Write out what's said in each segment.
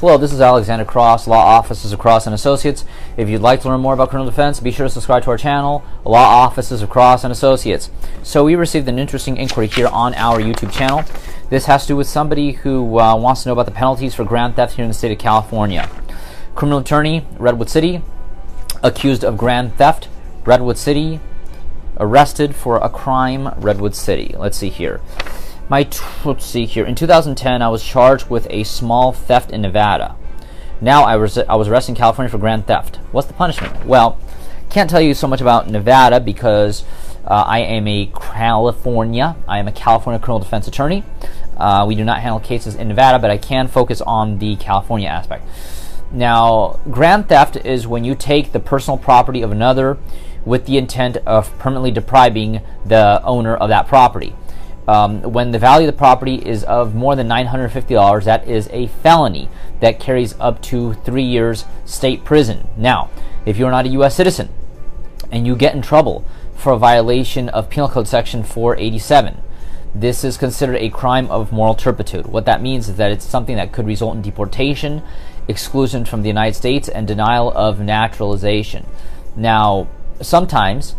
Hello, this is Alexander Cross, Law Offices of Cross & Associates. If you'd like to learn more about criminal defense, be sure to subscribe to our channel, Law Offices of Cross & Associates. So we received an interesting inquiry here on our YouTube channel. This has to do with somebody who wants to know about the penalties for grand theft here in the state of California. Criminal attorney, Redwood City, accused of grand theft, Redwood City, arrested for a crime, Redwood City. Let's see here. Let's see here. In 2010, I was charged with a small theft in Nevada. Now I was arrested in California for grand theft. What's the punishment? Well, can't tell you so much about Nevada because I am a California criminal defense attorney. We do not handle cases in Nevada, but I can focus on the California aspect. Now, grand theft is when you take the personal property of another with the intent of permanently depriving the owner of that property. When the value of the property is of more than $950, that is a felony that carries up to 3 years state prison. Now, if you're not a U.S. citizen and you get in trouble for a violation of Penal Code Section 487, this is considered a crime of moral turpitude. What that means is that it's something that could result in deportation, exclusion from the United States, and denial of naturalization. Now, sometimes,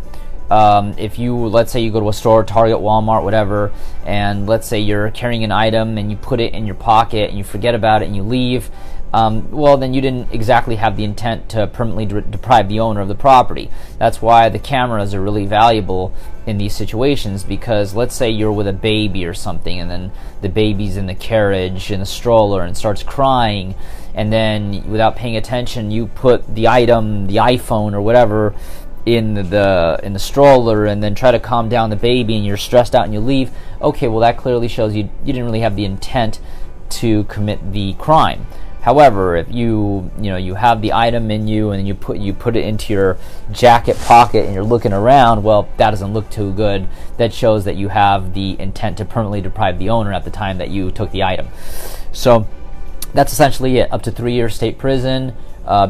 if you, let's say you go to a store, Target, Walmart, whatever, and let's say you're carrying an item and you put it in your pocket and you forget about it and you leave, well, then you didn't exactly have the intent to permanently deprive the owner of the property. That's why the cameras are really valuable in these situations, because let's say you're with a baby or something, and then the baby's in the carriage, in the stroller, and starts crying, and then without paying attention, you put the item, the iPhone or whatever, in the stroller, and then try to calm down the baby, and you're stressed out and you leave. Okay, well, that clearly shows you didn't really have the intent to commit the crime. However, if you have the item in you, and then you put it into your jacket pocket and you're looking around, well, that doesn't look too good. That shows that you have the intent to permanently deprive the owner at the time that you took the item. So that's essentially it. Up to 3 years state prison.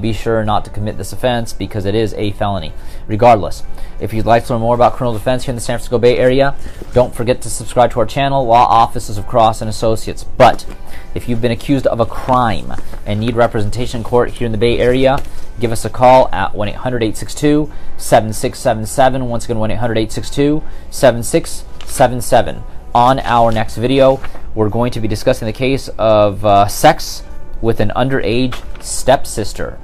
Be sure not to commit this offense because it is a felony. Regardless, if you'd like to learn more about criminal defense here in the San Francisco Bay Area, don't forget to subscribe to our channel, Law Offices of Cross & Associates. But if you've been accused of a crime and need representation in court here in the Bay Area, give us a call at 1-800-862-7677. Once again, 1-800-862-7677. On our next video, we're going to be discussing the case of sex with an underage stepsister.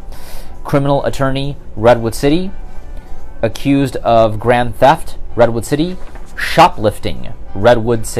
Criminal attorney, Redwood City, accused of grand theft, Redwood City, shoplifting, Redwood City.